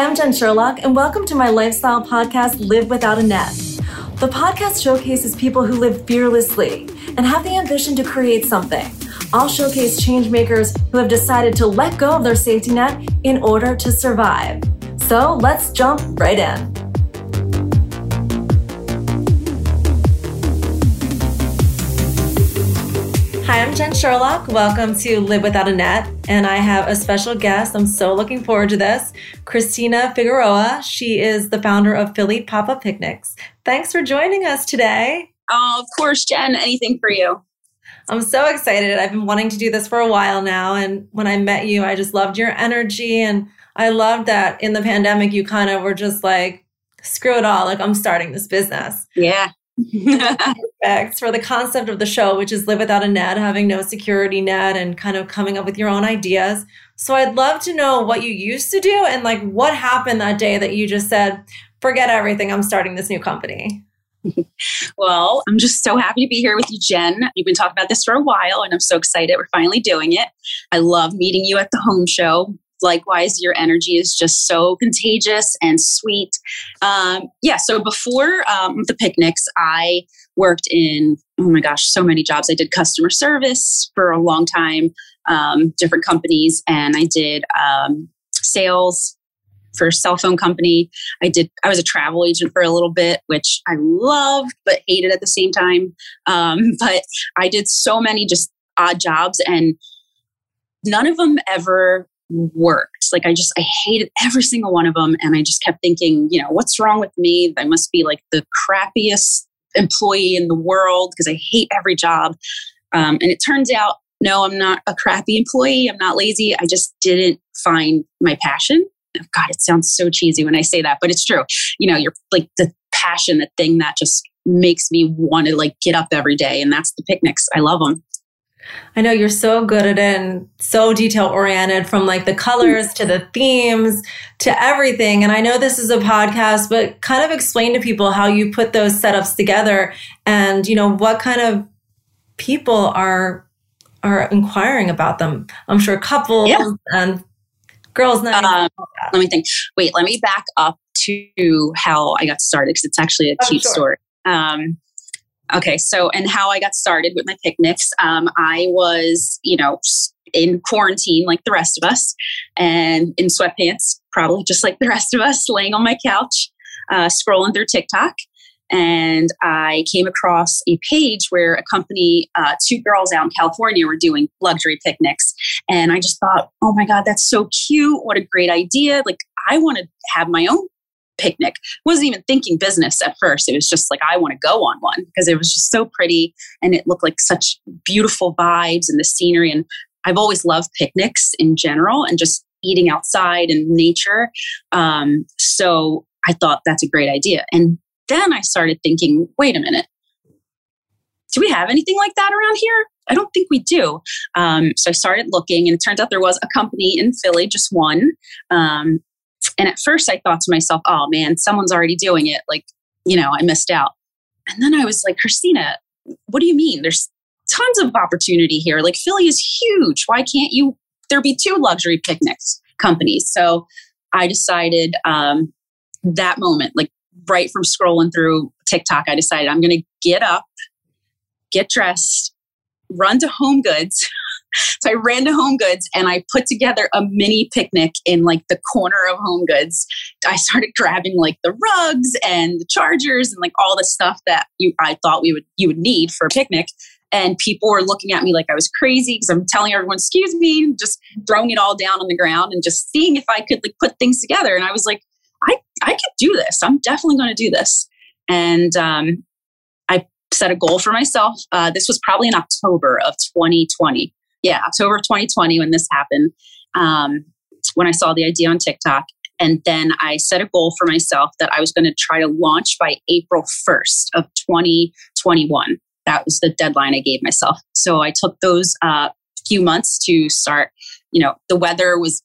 Hi, I'm Jen Sherlock, and welcome to my lifestyle podcast, Live Without a Net. The podcast showcases people who live fearlessly and have the ambition to create something. I'll showcase change makers who have decided to let go of their safety net in order to survive. So let's jump right in. Hi, I'm Jen Sherlock. Welcome to Live Without a Net. And I have a special guest. I'm so looking forward to this. Christina Figueroa. She is the founder of Philly Pop-Up Picnics. Thanks for joining us today. Oh, of course, Jen. Anything for you. I'm so excited. I've been wanting to do this for a while now. And when I met you, I just loved your energy. And I loved that in the pandemic, you kind of were just like, screw it all. Like, I'm starting this business. Yeah. For the concept of the show, which is Live Without a Net, having no security net and kind of coming up with your own ideas. So I'd love to know what you used to do and like what happened that day that you just said, forget everything, I'm starting this new company. Well, I'm just so happy to be here with you, Jen. You've been talking about this for a while and I'm so excited we're finally doing it. I love meeting you at the home show. Likewise, your energy is just so contagious and sweet. So before the picnics, I worked in, so many jobs. I did customer service for a long time, different companies, and I did sales for a cell phone company. I was a travel agent for a little bit, which I loved, but hated at the same time. But I did so many just odd jobs and none of them ever worked. Like I hated every single one of them. And I just kept thinking, what's wrong with me? I must be like the crappiest employee in the world because I hate every job. And it turns out, no, I'm not a crappy employee. I'm not lazy. I just didn't find my passion. Oh, God, it sounds so cheesy when I say that, but it's true. You're like the passion, the thing that just makes me want to like get up every day. And that's the picnics. I love them. I know you're so good at it and so detail oriented, from like the colors to the themes to everything. And I know this is a podcast, but kind of explain to people how you put those setups together and, what kind of people are inquiring about them. I'm sure couples and girls. Let me think. Wait, let me back up to how I got started because it's actually a cute story. Okay. So, and how I got started with my picnics, I was, in quarantine like the rest of us and in sweatpants, probably just like the rest of us, laying on my couch, scrolling through TikTok. And I came across a page where a company, two girls out in California were doing luxury picnics. And I just thought, oh my God, that's so cute. What a great idea. Like I want to have my own picnic. Wasn't even thinking business at first. It was just like, I want to go on one because it was just so pretty and it looked like such beautiful vibes and the scenery. And I've always loved picnics in general and just eating outside and nature. So I thought that's a great idea. And then I started thinking, wait a minute, do we have anything like that around here? I don't think we do. So I started looking and it turned out there was a company in Philly, just one. And at first I thought to myself, oh man, someone's already doing it. Like, I missed out. And then I was like, Christina, what do you mean? There's tons of opportunity here. Like Philly is huge. Why can't there be two luxury picnics companies? So I decided that moment, like right from scrolling through TikTok, I decided I'm going to get up, get dressed, run to Home Goods. So I ran to Home Goods and I put together a mini picnic in like the corner of Home Goods. I started grabbing like the rugs and the chargers and like all the stuff that I thought you would need for a picnic. And people were looking at me like I was crazy because I'm telling everyone, excuse me, just throwing it all down on the ground and just seeing if I could like put things together. And I was like, I could do this. I'm definitely going to do this. And I set a goal for myself. This was probably in October of 2020. Yeah, October of 2020 when this happened, when I saw the idea on TikTok. And then I set a goal for myself that I was going to try to launch by April 1st of 2021. That was the deadline I gave myself. So I took those few months to start, the weather was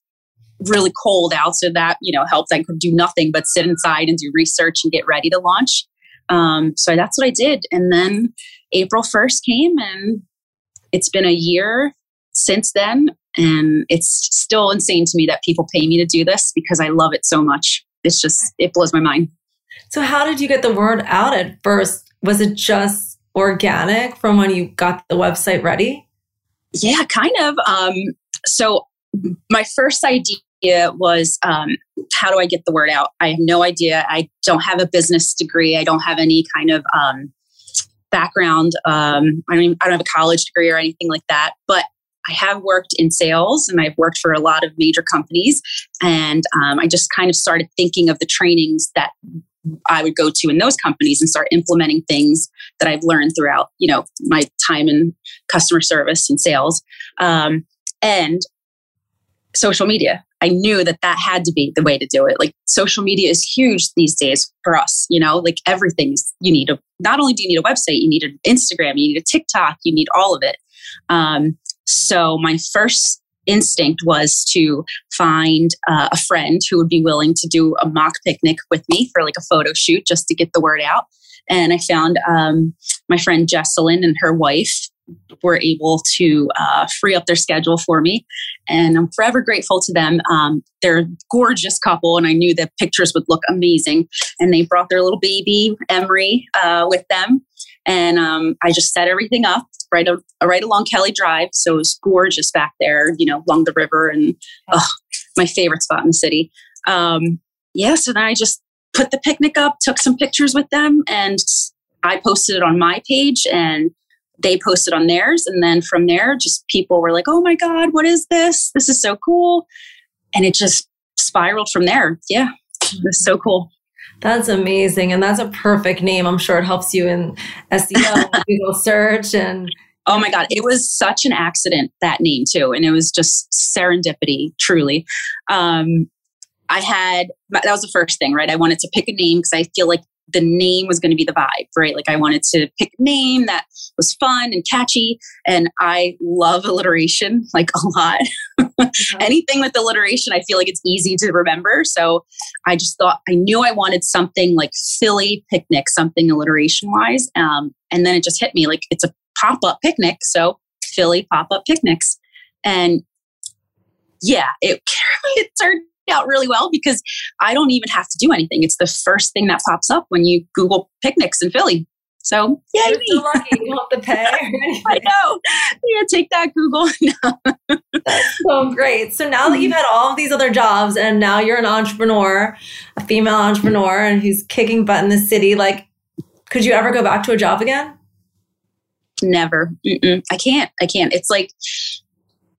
really cold out. So that, helped. I could do nothing but sit inside and do research and get ready to launch. So that's what I did. And then April 1st came and it's been a year since then. And it's still insane to me that people pay me to do this because I love it so much. It's just, it blows my mind. So how did you get the word out at first? Was it just organic from when you got the website ready? Yeah, kind of. So my first idea was, how do I get the word out? I have no idea. I don't have a business degree. I don't have any kind of background. I don't have a college degree or anything like that. But I have worked in sales and I've worked for a lot of major companies. And I just kind of started thinking of the trainings that I would go to in those companies and start implementing things that I've learned throughout, you know, my time in customer service and sales. And social media. I knew that that had to be the way to do it. Like, social media is huge these days for us, you know, like everything's, you need a, not only do you need a website, you need an Instagram, you need a TikTok, you need all of it. So my first instinct was to find a friend who would be willing to do a mock picnic with me for like a photo shoot just to get the word out. And I found my friend Jessalyn and her wife were able to free up their schedule for me. And I'm forever grateful to them. They're a gorgeous couple and I knew the pictures would look amazing. And they brought their little baby, Emery, with them. And I just set everything up right along Kelly Drive. So it was gorgeous back there, you know, along the river and my favorite spot in the city. So then I just put the picnic up, took some pictures with them and I posted it on my page and they posted on theirs. And then from there, just people were like, oh my God, what is this? This is so cool. And it just spiraled from there. Yeah, it was so cool. That's amazing. And that's a perfect name. I'm sure it helps you in SEO, Google search. And oh my God, it was such an accident, that name too. And it was just serendipity, truly. That was the first thing, right? I wanted to pick a name because I feel like the name was going to be the vibe, right? Like I wanted to pick a name that was fun and catchy. And I love alliteration, like a lot. Mm-hmm. Anything with alliteration, I feel like it's easy to remember. So I just thought, I knew I wanted something like Philly picnic, something alliteration wise. And then it just hit me like it's a pop-up picnic. So Philly Pop-Up Picnics. And yeah, it turned out really well because I don't even have to do anything. It's the first thing that pops up when you Google picnics in Philly. So yeah, you're so lucky. You don't have to pay. I know. Yeah, take that, Google. No. That's so great. So now that you've had all of these other jobs and now you're an entrepreneur, a female entrepreneur, and who's kicking butt in the city, like, could you ever go back to a job again? Never. Mm-mm. I can't. It's like,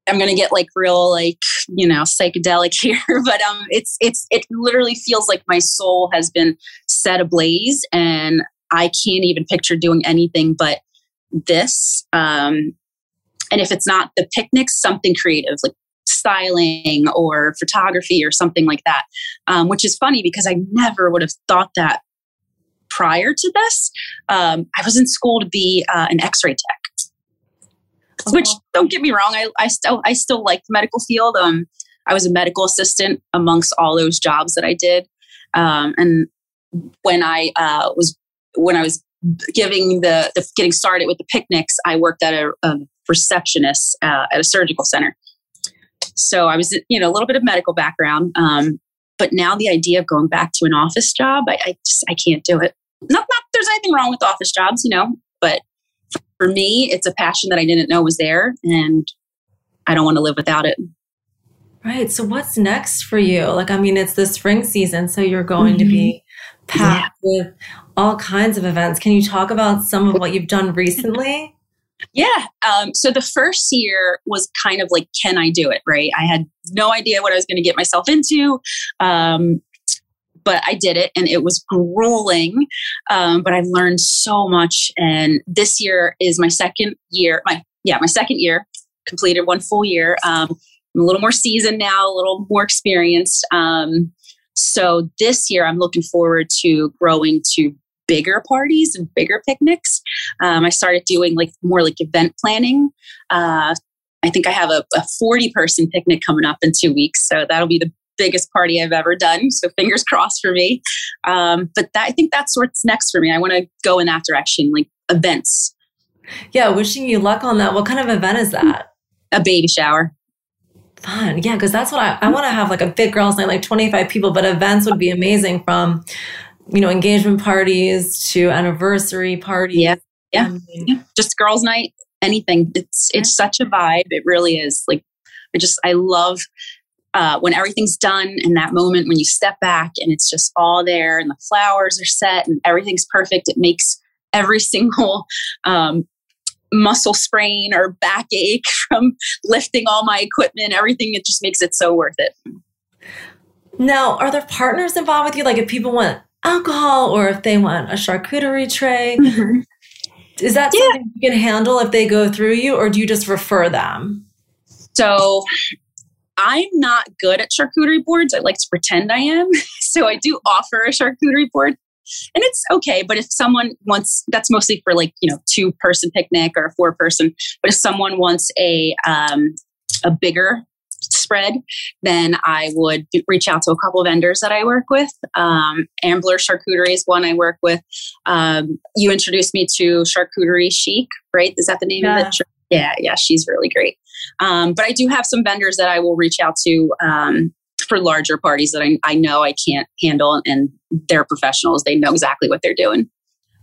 I'm going to get like real, like, you know, psychedelic here, but it literally feels like my soul has been set ablaze and I can't even picture doing anything but this. And if it's not the picnics, something creative, like styling or photography or something like that, which is funny because I never would have thought that prior to this. I was in school to be an X-ray tech. Uh-huh. Which, don't get me wrong, I still like the medical field. I was a medical assistant amongst all those jobs that I did. And when I was giving the getting started with the picnics, I worked at a receptionist at a surgical center. So I was, you know, a little bit of medical background. But now the idea of going back to an office job, I just can't do it. Not there's anything wrong with office jobs, you know, but for me, it's a passion that I didn't know was there and I don't want to live without it. Right. So what's next for you? Like, I mean, it's the spring season, so you're going to be packed with all kinds of events. Can you talk about some of what you've done recently? Yeah. So the first year was kind of like, can I do it? Right. I had no idea what I was going to get myself into. But I did it and it was grueling. But I've learned so much. And this year is my second year. My second year, completed one full year. I'm a little more seasoned now, a little more experienced. So this year I'm looking forward to growing to bigger parties and bigger picnics. I started doing like more like event planning. I think I have a 40-person picnic coming up in 2 weeks. So that'll be the biggest party I've ever done. So fingers crossed for me. I think that's what's next for me. I want to go in that direction, like events. Yeah. Wishing you luck on that. What kind of event is that? A baby shower. Fun. Yeah, because that's what I want to have, like a big girls night, like 25 people, but events would be amazing, from, you know, engagement parties to anniversary parties. Yeah. Yeah. Just girls night, anything. It's such a vibe. It really is. Like, I love when everything's done and that moment when you step back and it's just all there and the flowers are set and everything's perfect. It makes every single, muscle sprain or backache from lifting all my equipment, everything. It just makes it so worth it. Now, are there partners involved with you? Like if people want alcohol or if they want a charcuterie tray, mm-hmm. is that something you can handle if they go through you, or do you just refer them? So I'm not good at charcuterie boards. I like to pretend I am. So I do offer a charcuterie board. And it's okay, but if someone wants, that's mostly for like, you know, 2-person picnic or a 4-person. But if someone wants a bigger spread, then I would reach out to a couple of vendors that I work with. Ambler Charcuterie is one I work with. You introduced me to Charcuterie Chic, right? Is that the name of it? Yeah, she's really great. But I do have some vendors that I will reach out to for larger parties that I know I can't handle, and they're professionals. They know exactly what they're doing.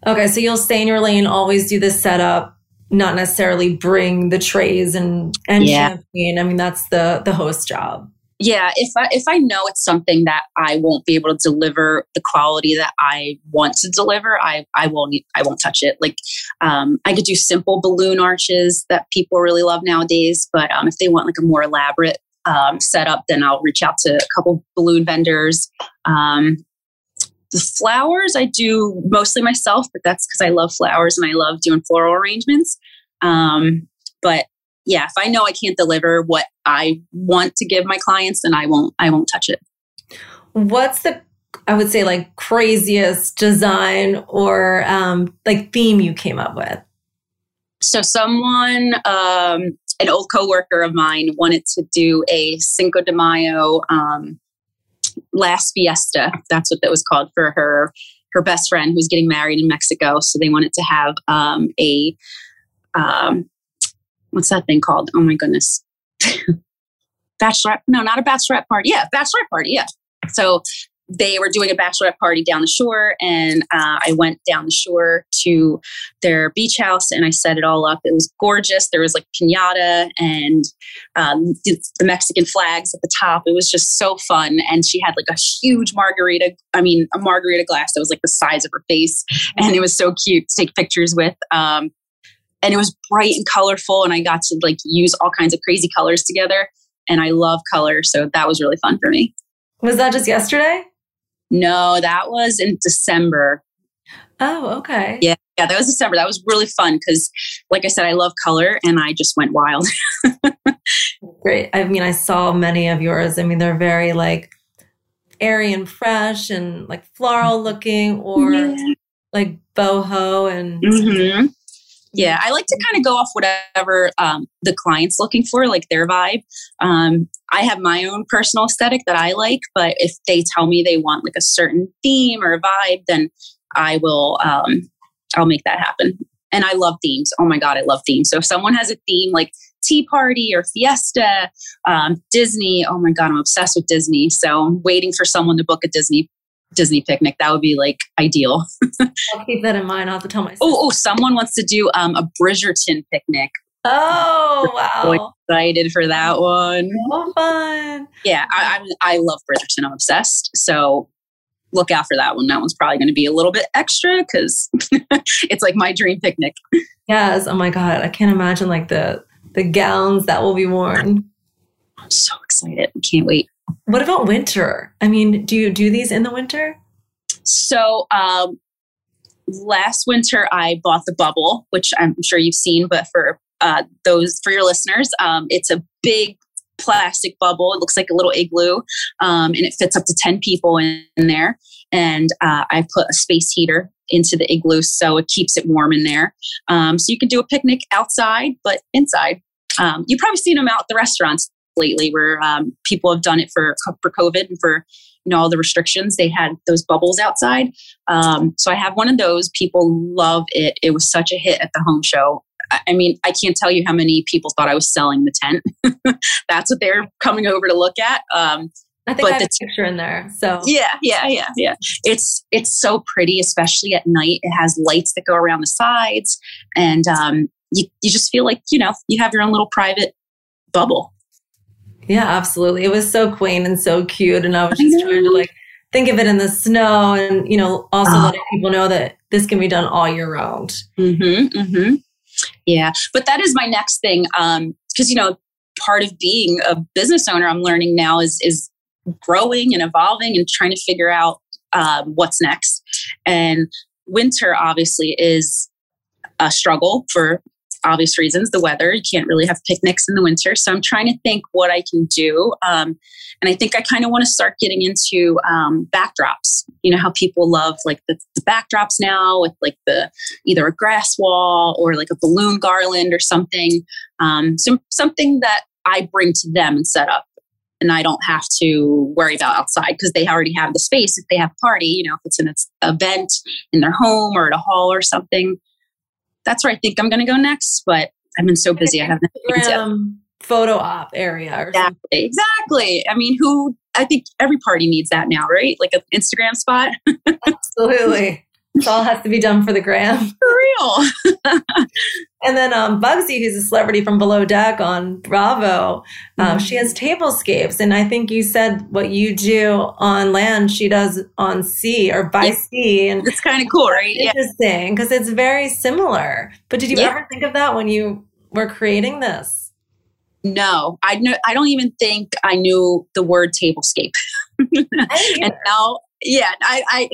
Okay. So you'll stay in your lane, always do the setup, not necessarily bring the trays and champagne. I mean, that's the host job. Yeah. If I know it's something that I won't be able to deliver the quality that I want to deliver, I won't touch it. Like, I could do simple balloon arches that people really love nowadays, but if they want like a more elaborate set up, then I'll reach out to a couple balloon vendors. The flowers I do mostly myself, but that's because I love flowers and I love doing floral arrangements. But yeah, if I know I can't deliver what I want to give my clients, then I won't touch it. What's the, I would say, like craziest design or like theme you came up with? So someone, an old coworker of mine wanted to do a Cinco de Mayo last fiesta. That's what that was called, for her best friend who's getting married in Mexico. So they wanted to have what's that thing called? Oh my goodness. Bachelorette? No, not a bachelorette party. Yeah, bachelorette party. Yeah. So they were doing a bachelorette party down the shore, and I went down the shore to their beach house and I set it all up. It was gorgeous. There was like piñata and the Mexican flags at the top. It was just so fun. And she had like a margarita glass that was like the size of her face. And it was so cute to take pictures with. And it was bright and colorful. And I got to like use all kinds of crazy colors together. And I love color. So that was really fun for me. Was that just yesterday? No, that was in December. Oh, okay. Yeah, that was December. That was really fun because, like I said, I love color and I just went wild. Great. I mean, I saw many of yours. I mean, they're very like airy and fresh and like floral looking, or like boho and... Mm-hmm. Yeah, I like to kind of go off whatever the client's looking for, like their vibe. I have my own personal aesthetic that I like, but if they tell me they want like a certain theme or a vibe, then I will, I'll make that happen. And I love themes. Oh my God, I love themes. So if someone has a theme like tea party or fiesta, Disney, oh my God, I'm obsessed with Disney. So I'm waiting for someone to book a Disney picnic. That would be like ideal. I'll keep that in mind. I'll have to tell myself. Oh, someone wants to do a Bridgerton picnic. Oh, wow. So excited for that one. So fun. Yeah, I love Bridgerton. I'm obsessed. So look out for that one. That one's probably going to be a little bit extra because it's like my dream picnic. Yes. Oh my God. I can't imagine like the gowns that will be worn. I'm so excited. I can't wait. What about winter? I mean, do you do these in the winter? So last winter I bought the bubble, which I'm sure you've seen, but for for your listeners, it's a big plastic bubble. It looks like a little igloo, and it fits up to 10 people in there. And I put a space heater into the igloo, so it keeps it warm in there. So you can do a picnic outside, but inside. You've probably seen them out at the restaurants lately, where people have done it for COVID and for, you know, all the restrictions. They had those bubbles outside. So I have one of those. People love it. It was such a hit at the home show. I mean, I can't tell you how many people thought I was selling the tent. That's what they're coming over to look at. I think I have a picture in there. So yeah. It's so pretty, especially at night. It has lights that go around the sides, and you just feel like, you know, you have your own little private bubble. Yeah, absolutely. It was so quaint and so cute, and I was just trying to think of it in the snow, and, you know, also letting people know that this can be done all year round. Mm-hmm, mm-hmm. Yeah, but that is my next thing, because, you know, part of being a business owner, I'm learning now is growing and evolving and trying to figure out what's next. And winter obviously is a struggle for obvious reasons. The weather, you can't really have picnics in the winter. So I'm trying to think what I can do. And I think I kind of want to start getting into backdrops. You know how people love like the backdrops now with like the either a grass wall or like a balloon garland or something. Something that I bring to them and set up, and I don't have to worry about outside because they already have the space. If they have a party, you know, if it's an event in their home or at a hall or something. That's where I think I'm going to go next, but I've been so busy. I haven't photo op area. Or exactly. I mean, I think every party needs that now, right? Like an Instagram spot. Absolutely. It all has to be done for the gram. For real. And then Bugsy, who's a celebrity from Below Deck on Bravo, mm-hmm. she has tablescapes. And I think you said what you do on land, she does on sea or by sea. And it's kind of cool, right? Interesting, because it's very similar. But did you ever think of that when you were creating this? No, I don't even think I knew the word tablescape. And now... yeah, I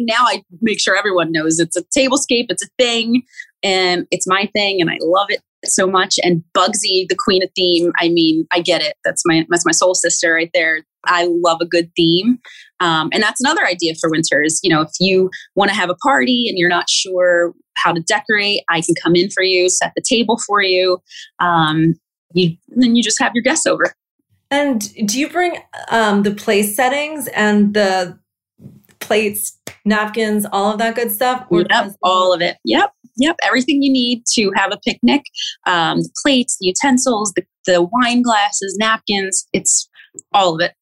make sure everyone knows it's a tablescape, it's a thing, and it's my thing, and I love it so much. And Bugsy, the queen of theme, I mean, I get it. That's my soul sister right there. I love a good theme. And that's another idea for winter is, you know, if you want to have a party and you're not sure how to decorate, I can come in for you, set the table for you. Then you just have your guests over. And do you bring the place settings and the plates, napkins, all of that good stuff? Yep, all of it. Yep. Everything you need to have a picnic. The plates, the utensils, the wine glasses, napkins. It's all of it.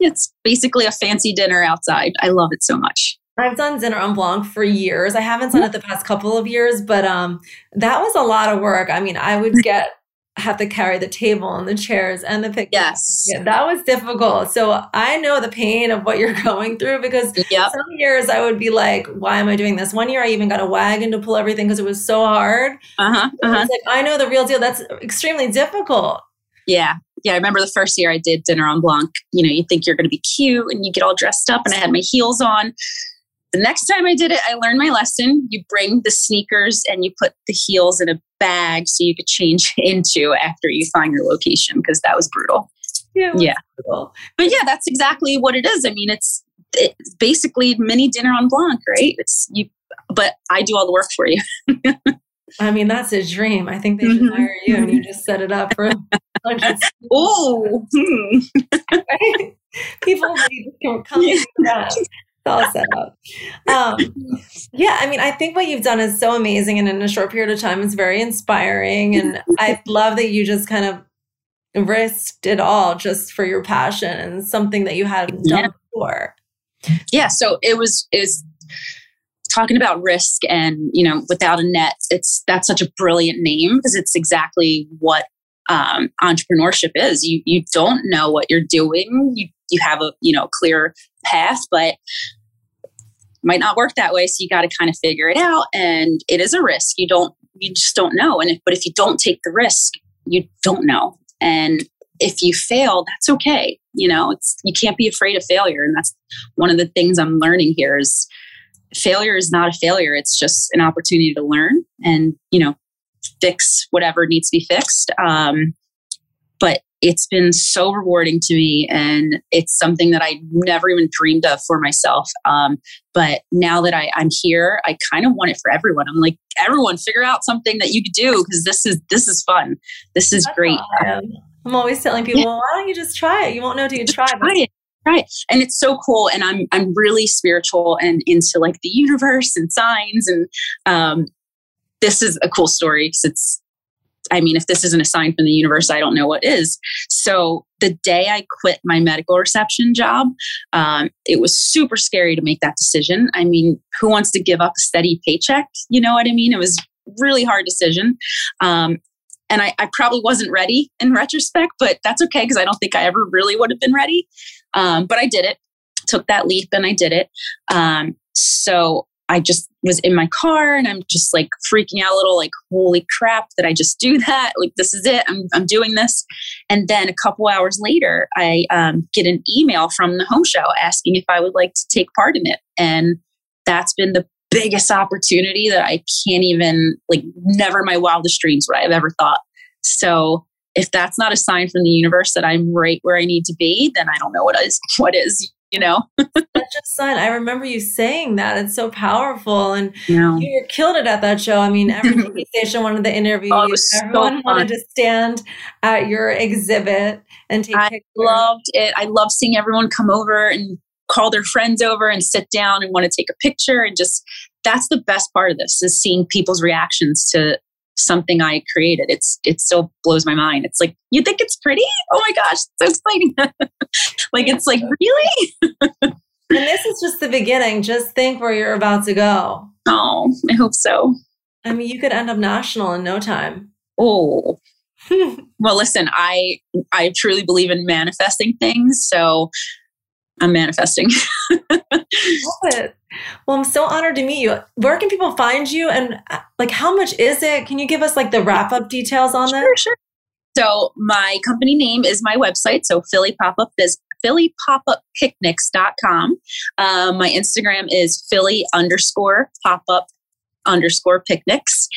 It's basically a fancy dinner outside. I love it so much. I've done Dinner en Blanc for years. I haven't done it the past couple of years, but that was a lot of work. I mean, I would have to carry the table and the chairs and the picnic. Yes. Yeah, that was difficult. So I know the pain of what you're going through because some years I would be like, why am I doing this? One year I even got a wagon to pull everything because it was so hard. It's like, I know the real deal. That's extremely difficult. Yeah. Yeah. I remember the first year I did Dinner en Blanc. You know, you think you're going to be cute and you get all dressed up, and I had my heels on. The next time I did it, I learned my lesson. You bring the sneakers and you put the heels in a bag so you could change into after you find your location, because that was brutal. Yeah. Brutal. But yeah, that's exactly what it is. I mean, it's basically mini Dinner en Blanc, right? But I do all the work for you. I mean, that's a dream. I think they should hire you and you just set it up for oh, right? People can come to that. All set up. Yeah, I mean, I think what you've done is so amazing, and in a short period of time, it's very inspiring. And I love that you just kind of risked it all just for your passion and something that you hadn't done before. Yeah, so it was talking about risk, and, you know, Without a Net. That's such a brilliant name because it's exactly what entrepreneurship is. You don't know what you're doing. You have a, you know, clear path, but might not work that way. So you got to kind of figure it out, and it is a risk. You just don't know. But if you don't take the risk, you don't know. And if you fail, that's okay. You know, you can't be afraid of failure. And that's one of the things I'm learning here is failure is not a failure. It's just an opportunity to learn and, you know, fix whatever needs to be fixed. But it's been so rewarding to me, and it's something that I never even dreamed of for myself. But now that I'm here, I kind of want it for everyone. I'm like, everyone, figure out something that you could do, because this is fun. This is great. I'm always telling people, well, why don't you just try it? You won't know till you try it. Right. And it's so cool. And I'm really spiritual and into like the universe and signs. And this is a cool story because it's I mean, if this isn't a sign from the universe, I don't know what is. So the day I quit my medical reception job, it was super scary to make that decision. I mean, who wants to give up a steady paycheck? You know what I mean? It was really hard decision. And I probably wasn't ready in retrospect, but that's okay because I don't think I ever really would have been ready. But I did it, took that leap and I did it. So I just was in my car and I'm just like freaking out a little, like, holy crap, did I just do that? Like, this is it. I'm doing this. And then a couple hours later, I get an email from the home show asking if I would like to take part in it. And that's been the biggest opportunity that I can't even, like, never in my wildest dreams would I have ever thought. So if that's not a sign from the universe that I'm right where I need to be, then I don't know what is. You know, such a sign. I remember you saying that. It's so powerful, and you killed it at that show. I mean, every station wanted the interview. Oh, it was everyone so wanted to stand at your exhibit and take pictures. I loved it. I loved seeing everyone come over and call their friends over and sit down and want to take a picture. And just that's the best part of this is seeing people's reactions to something I created. It still blows my mind. It's like, you think it's pretty? Oh my gosh, it's so exciting. Like, it's like, really? And this is just the beginning. Just think where you're about to go. Oh, I hope so. I mean, you could end up national in no time. Oh, well, listen, I truly believe in manifesting things. So I'm manifesting. Love it. Well, I'm so honored to meet you. Where can people find you? And like, how much is it? Can you give us like the wrap up details on that? Sure. So my company name is my website. So Philly Pop-Up is phillypopuppicnics.com. My Instagram is Philly_pop-up_picnics.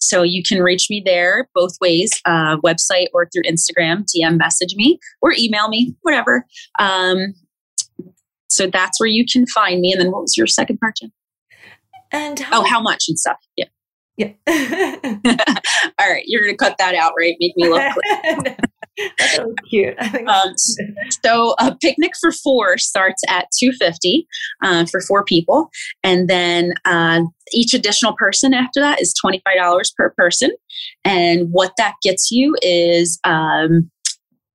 So you can reach me there both ways, website or through Instagram, DM message me or email me, whatever. So that's where you can find me. And then what was your second part, Jen? And how much and stuff. Yeah. Yeah. All right. You're going to cut that out, right? Make me look quick. That's so cute. I think so a picnic for four starts at $250 for four people. And then each additional person after that is $25 per person. And what that gets you is the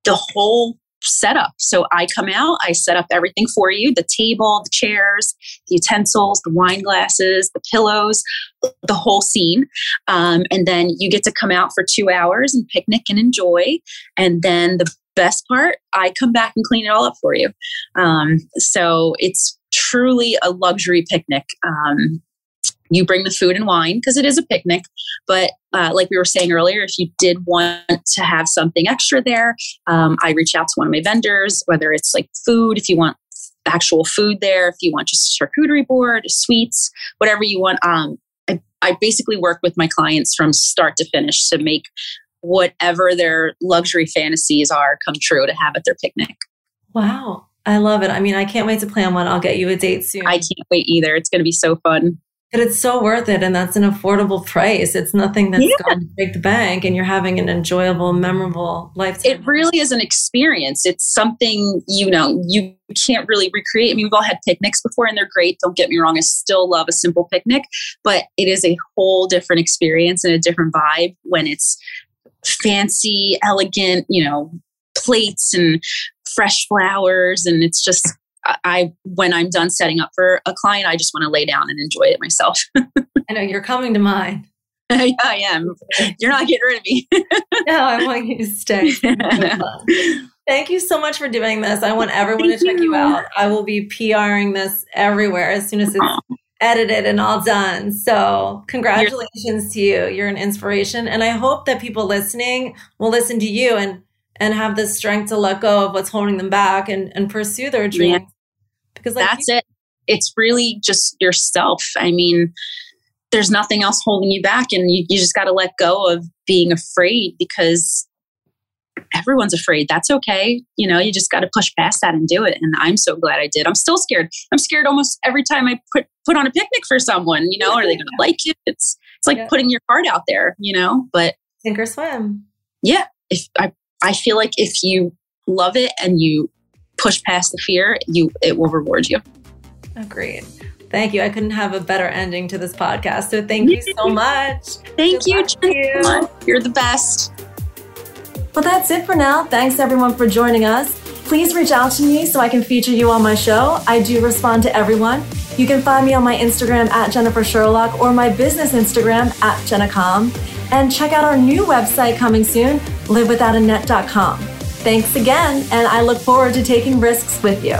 whole setup. So I come out, I set up everything for you, the table, the chairs, the utensils, the wine glasses, the pillows, the whole scene. And then you get to come out for 2 hours and picnic and enjoy. And then the best part, I come back and clean it all up for you. So it's truly a luxury picnic. You bring the food and wine because it is a picnic. But like we were saying earlier, if you did want to have something extra there, I reach out to one of my vendors, whether it's like food, if you want actual food there, if you want just a charcuterie board, sweets, whatever you want. I basically work with my clients from start to finish to make whatever their luxury fantasies are come true to have at their picnic. Wow. I love it. I mean, I can't wait to plan one. I'll get you a date soon. I can't wait either. It's going to be so fun. But it's so worth it. And that's an affordable price. It's nothing that's going to break the bank and you're having an enjoyable, memorable lifetime. It really is an experience. It's something, you know, you can't really recreate. I mean, we've all had picnics before and they're great. Don't get me wrong. I still love a simple picnic, but it is a whole different experience and a different vibe when it's fancy, elegant, you know, plates and fresh flowers. And it's just... when I'm done setting up for a client, I just want to lay down and enjoy it myself. I know you're coming to mine. Yeah, I am. You're not getting rid of me. No, I want you to stay. Thank you so much for doing this. I want everyone to check you out. I will be PRing this everywhere as soon as it's edited and all done. So congratulations to you. You're an inspiration. And I hope that people listening will listen to you and have the strength to let go of what's holding them back and pursue their dreams. Yeah. Because like that's it. It's really just yourself. I mean, there's nothing else holding you back and you just got to let go of being afraid because everyone's afraid. That's okay. You know, you just got to push past that and do it. And I'm so glad I did. I'm still scared. I'm scared almost every time I put on a picnic for someone, you know, are they going to like it? It's like putting your heart out there, you know, but sink or swim. Yeah. I feel like if you love it and you push past the fear, it will reward you. Agreed. Thank you. I couldn't have a better ending to this podcast. So thank you so much. Thank you, Jen. You're the best. Well, that's it for now. Thanks everyone for joining us. Please reach out to me so I can feature you on my show. I do respond to everyone. You can find me on my Instagram at Jennifer Sherlock or my business Instagram at Jennacom. And check out our new website coming soon, livewithoutanett.com. Thanks again, and I look forward to taking risks with you.